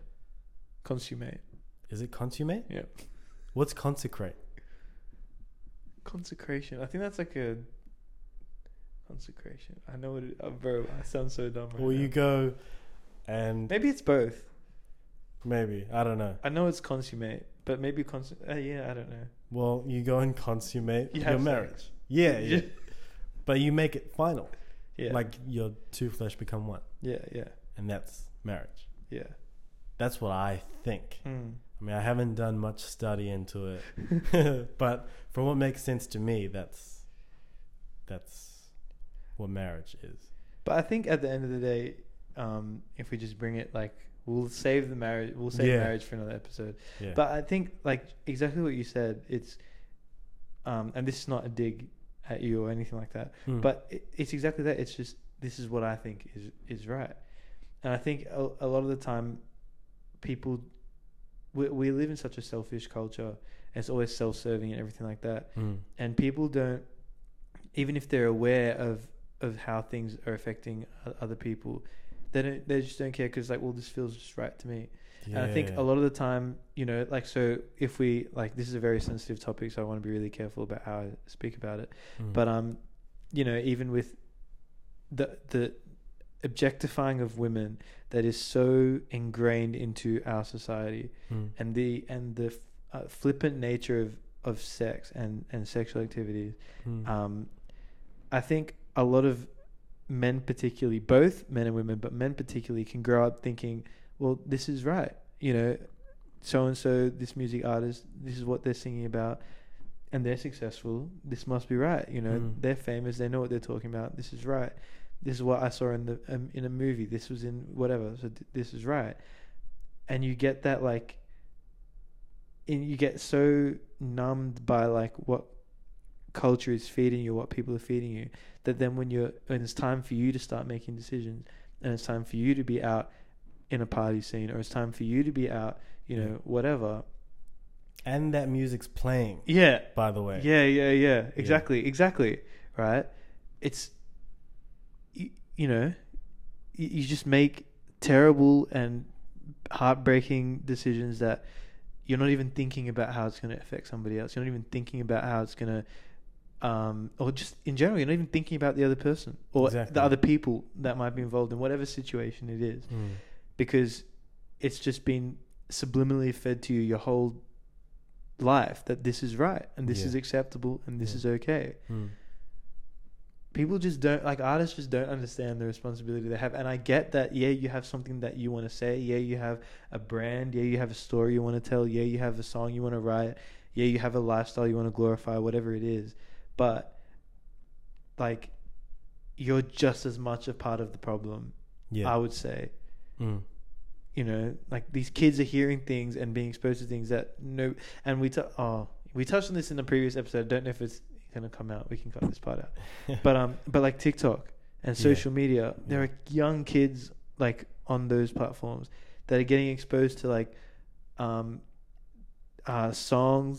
Consummate. Is it consummate? Yeah. What's consecrate? Consecration. I think that's like a... Consecration. I know what it, oh bro, I sound so dumb right Well, now. You go and... Maybe it's both. Maybe. I don't know. I know it's consummate, but maybe... Cons- uh, yeah, I don't know. Well, you go and consummate you your marriage. Sex. Yeah. yeah. But you make it final. Yeah. Like your two flesh become one. Yeah, yeah. And that's marriage. Yeah. That's what I think. Mm. I mean, I haven't done much study into it. But from what makes sense to me, that's... That's... what marriage is. But I think at the end of the day, um, if we just bring it, like, we'll save the marriage, we'll save yeah. marriage for another episode. Yeah. But I think, like, exactly what you said, it's, um, and this is not a dig at you or anything like that, mm. but it, it's exactly that. It's just, this is what I think is, is right. And I think a, a lot of the time, people, we, we live in such a selfish culture, and it's always self-serving and everything like that. Mm. And people don't, even if they're aware of, of how things are affecting other people, they don't, they just don't care because, like, well, this feels just right to me. Yeah. And I think a lot of the time, you know, like, so if we, like, this is a very sensitive topic, so I want to be really careful about how I speak about it. Mm. But um, you know, even with the the objectifying of women that is so ingrained into our society, mm. and the and the uh, flippant nature of of sex and and sexual activities, mm. um, I think a lot of men particularly, both men and women, but men particularly, can grow up thinking, well, this is right. You know, so-and-so, this music artist, this is what they're singing about, and they're successful. This must be right. You know, mm. they're famous. They know what they're talking about. This is right. This is what I saw in the um, in a movie. This was in whatever. So th- this is right. And you get that, like, and you get so numbed by, like, what culture is feeding you, what people are feeding you, that then when you're when it's time for you to start making decisions, and it's time for you to be out in a party scene, or it's time for you to be out, you know, whatever, and that music's playing, yeah by the way yeah yeah yeah exactly yeah. exactly right it's you, you know you just make terrible and heartbreaking decisions that you're not even thinking about how it's going to affect somebody else. You're not even thinking about how it's going to Um, or just in general, you're not even thinking about the other person or exactly. the other people that might be involved in whatever situation it is, mm. because it's just been subliminally fed to you your whole life that this is right and this yeah. is acceptable and this yeah. is okay. Mm. People just don't, like, artists just don't understand the responsibility they have. And I get that, yeah, you have something that you want to say, yeah, you have a brand, yeah, you have a story you want to tell, yeah, you have a song you want to write, yeah, you have a lifestyle you want to glorify, whatever it is. But, like, you're just as much a part of the problem, yeah. I would say. Mm. You know, like, these kids are hearing things and being exposed to things that no... And we, t- oh, we touched on this in the previous episode. I don't know if it's going to come out. We can cut this part out. But, um, but like, TikTok and social yeah. media, there yeah. are young kids, like, on those platforms that are getting exposed to, like, um, uh, songs...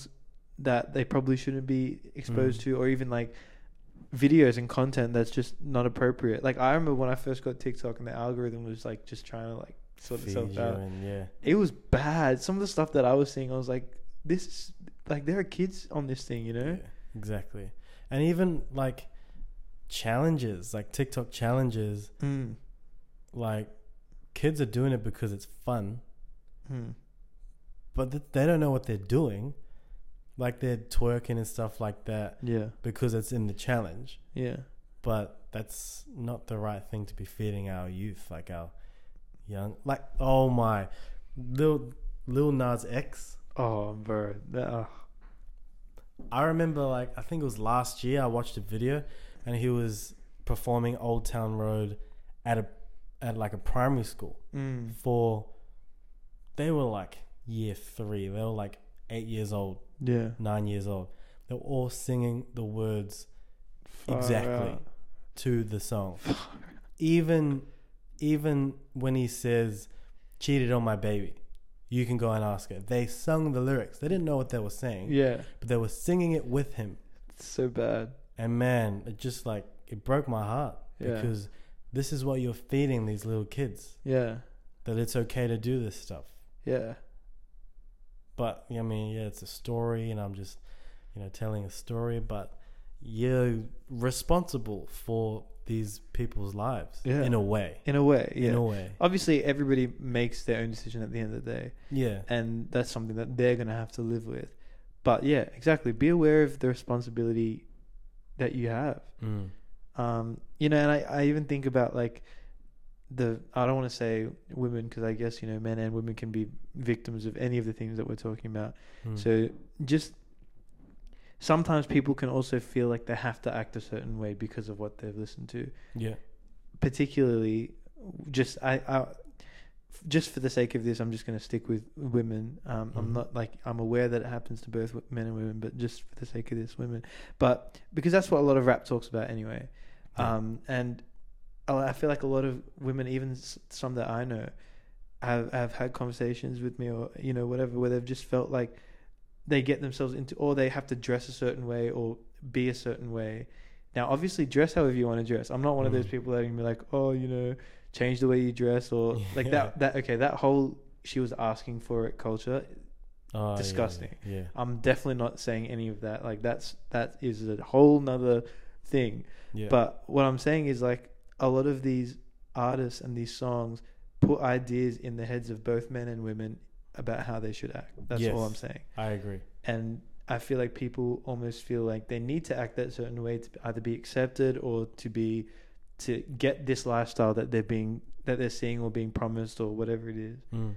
that they probably shouldn't be exposed mm. to, or even, like, videos and content that's just not appropriate. Like, I remember when I first got TikTok and the algorithm was, like, just trying to, like, sort Feed itself out. In, yeah. It was bad. Some of the stuff that I was seeing, I was like, this is, like, there are kids on this thing, you know? Yeah, exactly. And even, like, challenges, like TikTok challenges. Mm. Like, kids are doing it because it's fun. Mm. But th- they don't know what they're doing. Like, they're twerking and stuff like that. Yeah. Because it's in the challenge. Yeah. But that's not the right thing to be feeding our youth. Like, our young... Like, oh my... Lil, Lil Nas X. Oh, bro. That, uh... I remember, like, I think it was last year, I watched a video and he was performing Old Town Road at a at like a primary school. Mm. For... They were like... year three, they were like eight years old, yeah, nine years old. They were all singing the words Far exactly out. To the song. even even when he says cheated on my baby, you can go and ask her, they sung the lyrics. They didn't know what they were saying, yeah, but they were singing it with him. It's so bad. And man, it just like it broke my heart. Yeah. Because this is what you're feeding these little kids. Yeah, that it's okay to do this stuff. Yeah. But, I mean, yeah, it's a story and I'm just, you know, telling a story. But you're responsible for these people's lives, yeah. in a way. In a way, yeah. In a way. Obviously, everybody makes their own decision at the end of the day. Yeah. And that's something that they're going to have to live with. But, yeah, exactly. Be aware of the responsibility that you have. Mm. Um, you know, and I, I even think about, like, the I don't want to say women, because I guess, you know, men and women can be victims of any of the things that we're talking about. Mm. So just sometimes people can also feel like they have to act a certain way because of what they've listened to. Yeah. Particularly, just I, I just for the sake of this, I'm just going to stick with women. Um, mm. I'm not like I'm aware that it happens to both men and women, but just for the sake of this, women. But because that's what a lot of rap talks about anyway, yeah. um, and. I feel like a lot of women, even some that I know, have have had conversations with me or, you know, whatever, where they've just felt like they get themselves into, or they have to dress a certain way or be a certain way. Now, obviously, dress however you want to dress. I'm not one mm. of those people that can be like, oh, you know, change the way you dress or yeah. like that. That okay, that whole she was asking for it culture, oh, disgusting. Yeah, yeah. I'm definitely not saying any of that. Like that's that is a whole nother thing. Yeah. But what I'm saying is like, a lot of these artists and these songs put ideas in the heads of both men and women about how they should act. That's yes, all I'm saying. I agree. And I feel like people almost feel like they need to act that certain way to either be accepted or to be to get this lifestyle that they're being that they're seeing or being promised or whatever it is. Mm.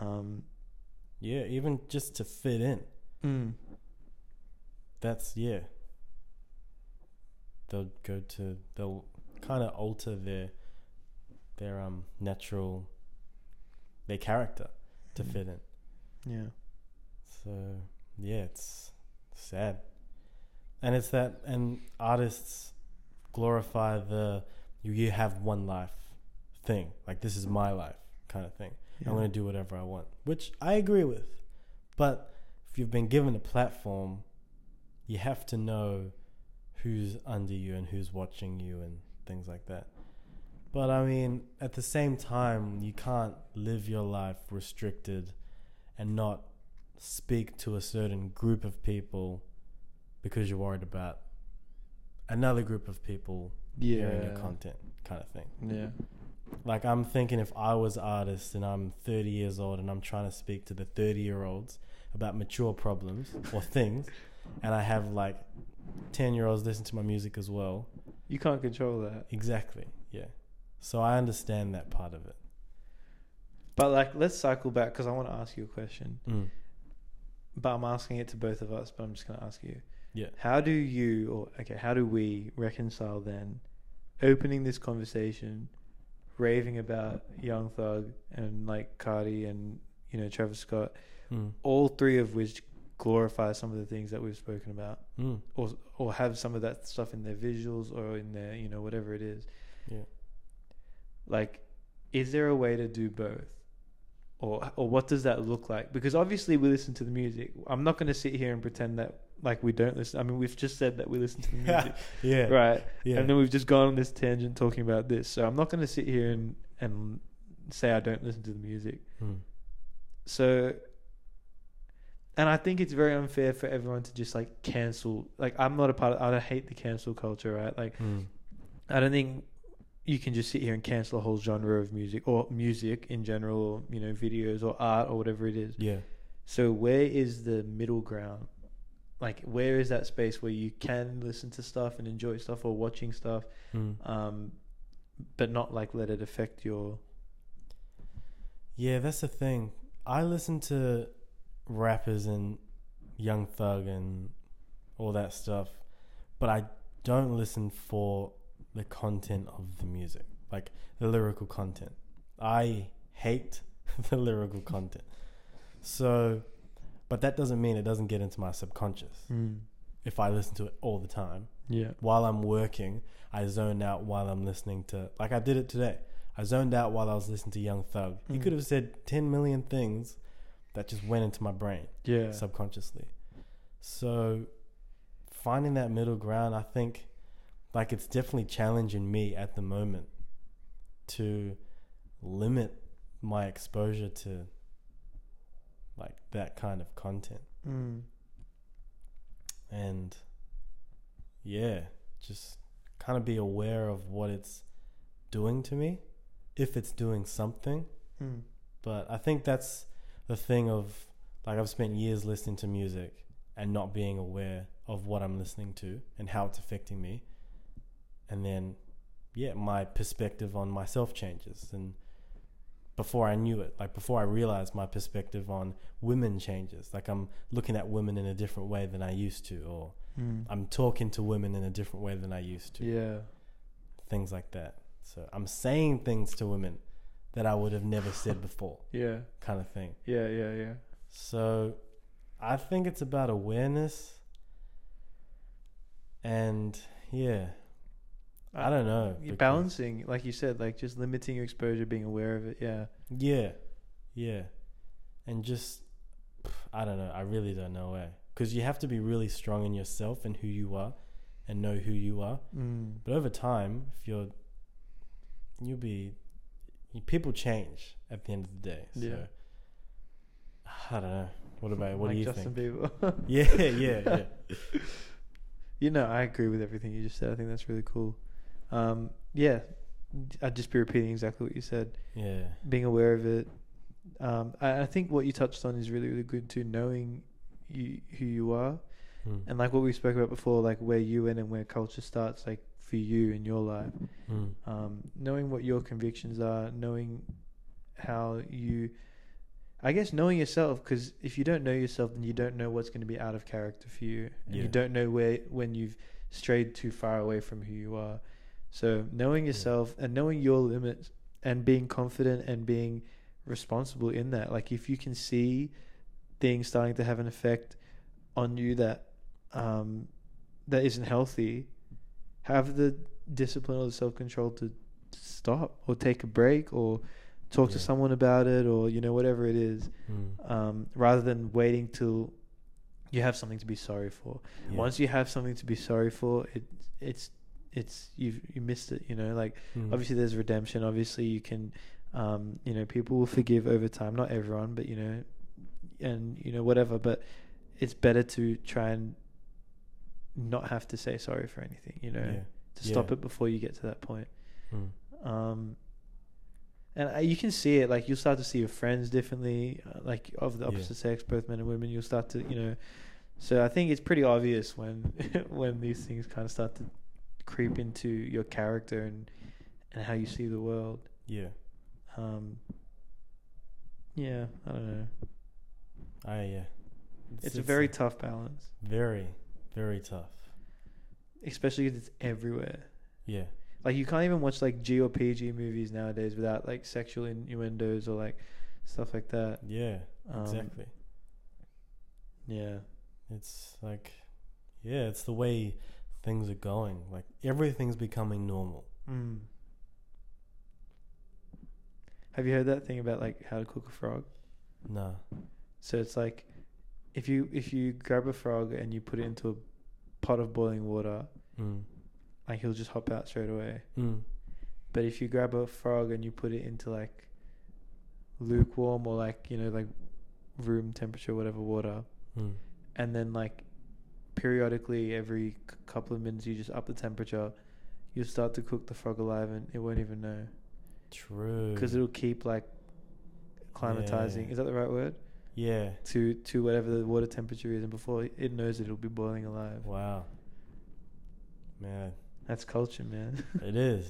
Um, yeah, even just to fit in. Mm. That's yeah. They'll go to they'll. kind of alter their their um natural their character to mm. fit in. Yeah. So yeah, it's sad. And it's that and artists glorify the you, you have one life thing. Like this is my life kind of thing. Yeah. I'm gonna do whatever I want. Which I agree with. But if you've been given a platform, you have to know who's under you and who's watching you and things like that. But I mean, at the same time, you can't live your life restricted and not speak to a certain group of people because you're worried about another group of people yeah. hearing your content kind of thing. Yeah. Like I'm thinking if I was an artist and I'm thirty years old and I'm trying to speak to the thirty year olds about mature problems or things, and I have like ten year olds listen to my music as well. You can't control that. Exactly, yeah. So I understand that part of it. But like, let's cycle back because I want to ask you a question. Mm. But I'm asking it to both of us, but I'm just going to ask you. Yeah. How do you, or okay, how do we reconcile then opening this conversation, raving about Young Thug and like Carti and, you know, Travis Scott, mm. all three of which glorify some of the things that we've spoken about, mm. or or have some of that stuff in their visuals or in their, you know, whatever it is. Yeah. Like, is there a way to do both, or or what does that look like? Because obviously we listen to the music. I'm not going to sit here and pretend that like we don't listen. I mean, we've just said that we listen to the music, yeah, right. Yeah. And then we've just gone on this tangent talking about this. So I'm not going to sit here and and say I don't listen to the music. Mm. So. And I think it's very unfair for everyone to just like cancel. Like, I'm not a part of, I hate the cancel culture, right? Like, mm. I don't think you can just sit here and cancel a whole genre of music or music in general, or, you know, videos or art or whatever it is. Yeah. So where is the middle ground? Like, where is that space where you can listen to stuff and enjoy stuff or watching stuff, mm. um, but not like let it affect your... Yeah, that's the thing. I listen to rappers and Young Thug and all that stuff, but I don't listen for the content of the music, like the lyrical content. I hate the lyrical content. So, but that doesn't mean it doesn't get into my subconscious. Mm. If I listen to it all the time, yeah, while I'm working, I zone out while I'm listening to, like I did it today. I zoned out while I was listening to Young Thug. Mm. He could have said ten million things that just went into my brain, yeah, subconsciously. So finding that middle ground, I think, like, it's definitely challenging me at the moment to limit my exposure to like that kind of content. Mm. And yeah, just kind of be aware of what it's doing to me, if it's doing something. Mm. But I think that's the thing of, like, I've spent years listening to music and not being aware of what I'm listening to and how it's affecting me. And then, yeah, my perspective on myself changes. And before I knew it, like before I realized, my perspective on women changes. Like, I'm looking at women in a different way than I used to, or mm. I'm talking to women in a different way than I used to. Yeah. Things like that. So I'm saying things to women that I would have never said before. Yeah. Kind of thing. Yeah, yeah, yeah. So I think it's about awareness. And yeah, I don't know. You're balancing, like you said, like just limiting your exposure, being aware of it. Yeah. Yeah. Yeah. And just, I don't know. I really don't know where. Because you have to be really strong in yourself and who you are and know who you are. Mm. But over time, if you're, you'll be, people change at the end of the day. So yeah. I don't know. What about, what like do you Justin think? Justin Bieber. yeah, yeah, yeah. You know, I agree with everything you just said. I think that's really cool. Um, yeah, I'd just be repeating exactly what you said. Yeah. Being aware of it. Um, I, I think what you touched on is really, really good too, knowing you, who you are. Mm. And like what we spoke about before, like where you end and where culture starts, like for you in your life. Mm. Um, knowing what your convictions are, knowing how you, I guess knowing yourself, because if you don't know yourself, then you don't know what's going to be out of character for you. And yeah. you don't know where, when you've strayed too far away from who you are. So knowing yourself yeah. and knowing your limits and being confident and being responsible in that. Like, if you can see things starting to have an effect on you that um, that isn't healthy, have the discipline or the self-control to stop or take a break or talk yeah. to someone about it, or, you know, whatever it is, mm. um, rather than waiting till you have something to be sorry for. Yeah. Once you have something to be sorry for, it it's... it's you've you missed it, you know, like mm. obviously there's redemption, obviously you can um you know, people will forgive over time, not everyone, but you know, and you know, whatever, but it's better to try and not have to say sorry for anything, you know, yeah. to stop yeah. it before you get to that point. mm. um and I, you can see it, like you'll start to see your friends differently, uh, like of the opposite yeah. sex, both men and women, you'll start to, you know, so I think it's pretty obvious when when these things kind of start to creep into your character and and how you see the world. Yeah. Um yeah, I don't know. I uh, yeah. It's, it's, it's a very a tough balance. Very, very tough. Especially because it's everywhere. Yeah. Like, you can't even watch like G or P G movies nowadays without like sexual innuendos or like stuff like that. Yeah. Um, exactly. Yeah. It's like, yeah, it's the way things are going, like everything's becoming normal. Mm. Have you heard that thing about like how to cook a frog? No. So it's like, if you if you grab a frog and you put it into a pot of boiling water, mm. like he'll just hop out straight away. Mm. But if you grab a frog and you put it into like lukewarm or like, you know, like room temperature, whatever water, Mm. And then like periodically every c- couple of minutes you just up the temperature, you'll start to cook the frog alive and it won't even know. True. Because it'll keep like acclimatizing. Yeah. Is that the right word? Yeah. To to whatever the water temperature is, and before it knows it, it'll be boiling alive. Wow. Man. That's culture, man. It is.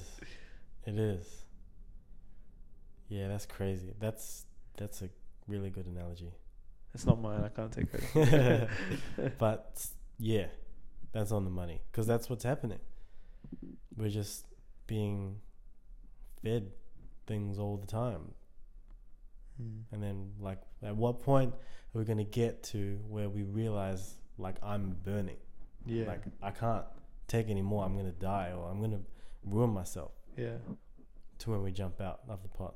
It is. Yeah, that's crazy. That's that's a really good analogy. It's not mine. I can't take credit. But yeah, that's on the money, because that's what's happening. We're just being fed things all the time. Mm. And then like, at what point are we going to get to where we realize like I'm burning? Yeah. Like I can't take any more. I'm going to die, or I'm going to ruin myself. Yeah. To when we jump out of the pot.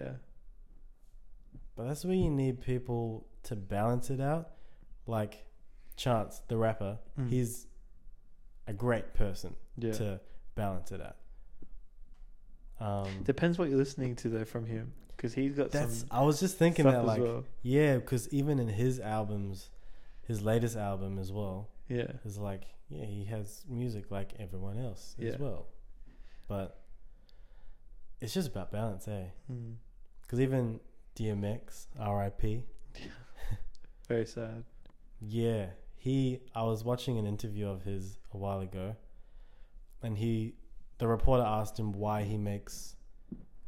Yeah. But that's where you need people to balance it out. Like Chance, the rapper, mm. he's a great person yeah. to balance it out. Um, Depends what you're listening to though from him, because he's got that's, some. I was just thinking that, like, well. yeah, because even in his albums, his latest album as well, yeah, is like, yeah, he has music like everyone else yeah. as well, but it's just about balance, eh? Because mm. even D M X, R I P Very sad. Yeah, he. I was watching an interview of his a while ago, and he, the reporter asked him why he makes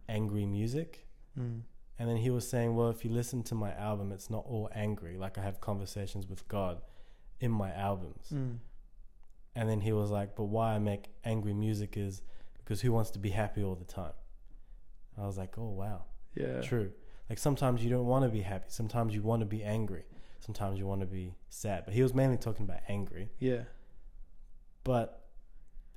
angry music, mm. and then he was saying, "Well, if you listen to my album, it's not all angry. Like I have conversations with God in my albums." Mm. And then he was like, "But why I make angry music is because who wants to be happy all the time?" And I was like, "Oh wow." Yeah. True. Like sometimes you don't want to be happy. Sometimes you want to be angry. Sometimes you want to be sad. But he was mainly talking about angry. Yeah. But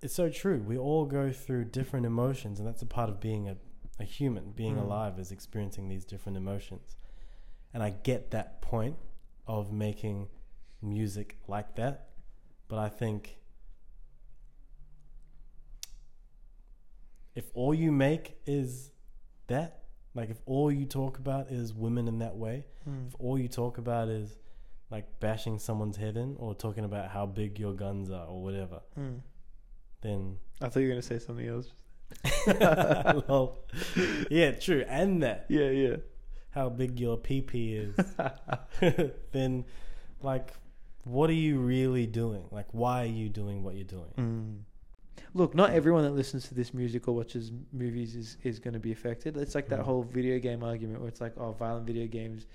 it's so true. We all go through different emotions, and that's a part of being a, a human. Being mm. alive is experiencing these different emotions. And I get that point of making music like that. But I think if all you make is that, like if all you talk about is women in that way, mm. if all you talk about is like bashing someone's head in or talking about how big your guns are or whatever, mm. then I thought you were going to say something else. Lol. Yeah, true. And that. Yeah, yeah. How big your pee-pee is. Then like, what are you really doing? Like, why are you doing what you're doing? Mm. Look, not everyone that listens to this music or watches movies is, is going to be affected. It's like that mm. whole video game argument where it's like, oh, violent video games,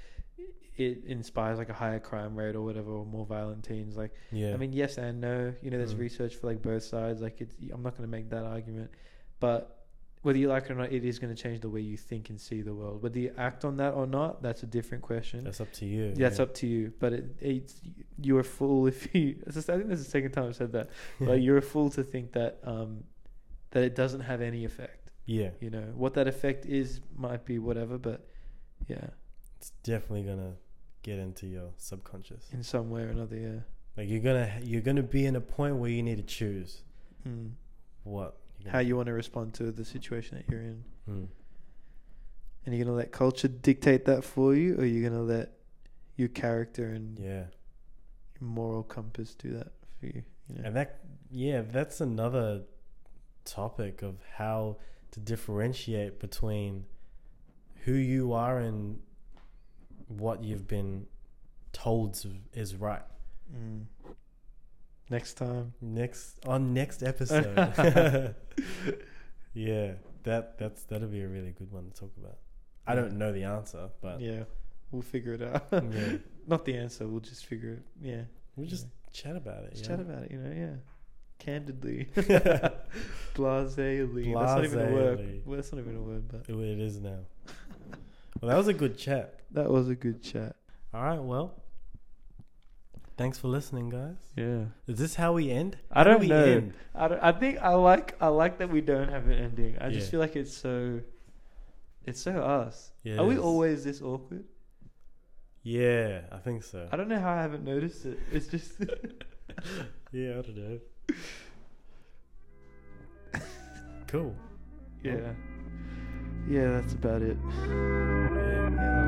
it inspires like a higher crime rate or whatever, or more violent teens. Like, yeah. I mean, yes and no. You know, there's mm. research for like both sides. Like, it's, I'm not going to make that argument. But whether you like it or not, it is going to change the way you think and see the world. Whether you act on that or not, that's a different question. That's up to you. Yeah, that's yeah. up to you. But it, it's, you're a fool if you... I think that's the second time I've said that. Like, you're a fool to think that um, that it doesn't have any effect. Yeah. You know, what that effect is might be whatever, but yeah. It's definitely going to get into your subconscious. In some way or another, yeah. Like, you're going to you're gonna be in a point where you need to choose mm. what... how you want to respond to the situation that you're in. Mm. And you're going to let culture dictate that for you, or you're going to let your character and yeah. moral compass do that for you, you know? And that, yeah, that's another topic of how to differentiate between who you are and what you've been told is right. Mm. Next time. Next on next episode. Yeah. That that's that'll be a really good one to talk about. I yeah. don't know the answer, but yeah. We'll figure it out. Yeah. Not the answer, we'll just figure it yeah. We'll just know. chat about it. Just chat know? about it, you know, yeah. Candidly. Blasely. Blasely. That's not even a word. Well, that's not even a word, but it, it is now. Well, that was a good chat. That was a good chat. All right, well, thanks for listening, guys. Yeah. Is this how we end? How I don't do we know. End? I, don't, I think I like I like that we don't have an ending. I yeah. just feel like it's so it's so us. Yeah, Are we always this awkward? Yeah, I think so. I don't know how I haven't noticed it. It's just yeah, I don't know. Cool. Yeah. Cool. Yeah, that's about it. Yeah.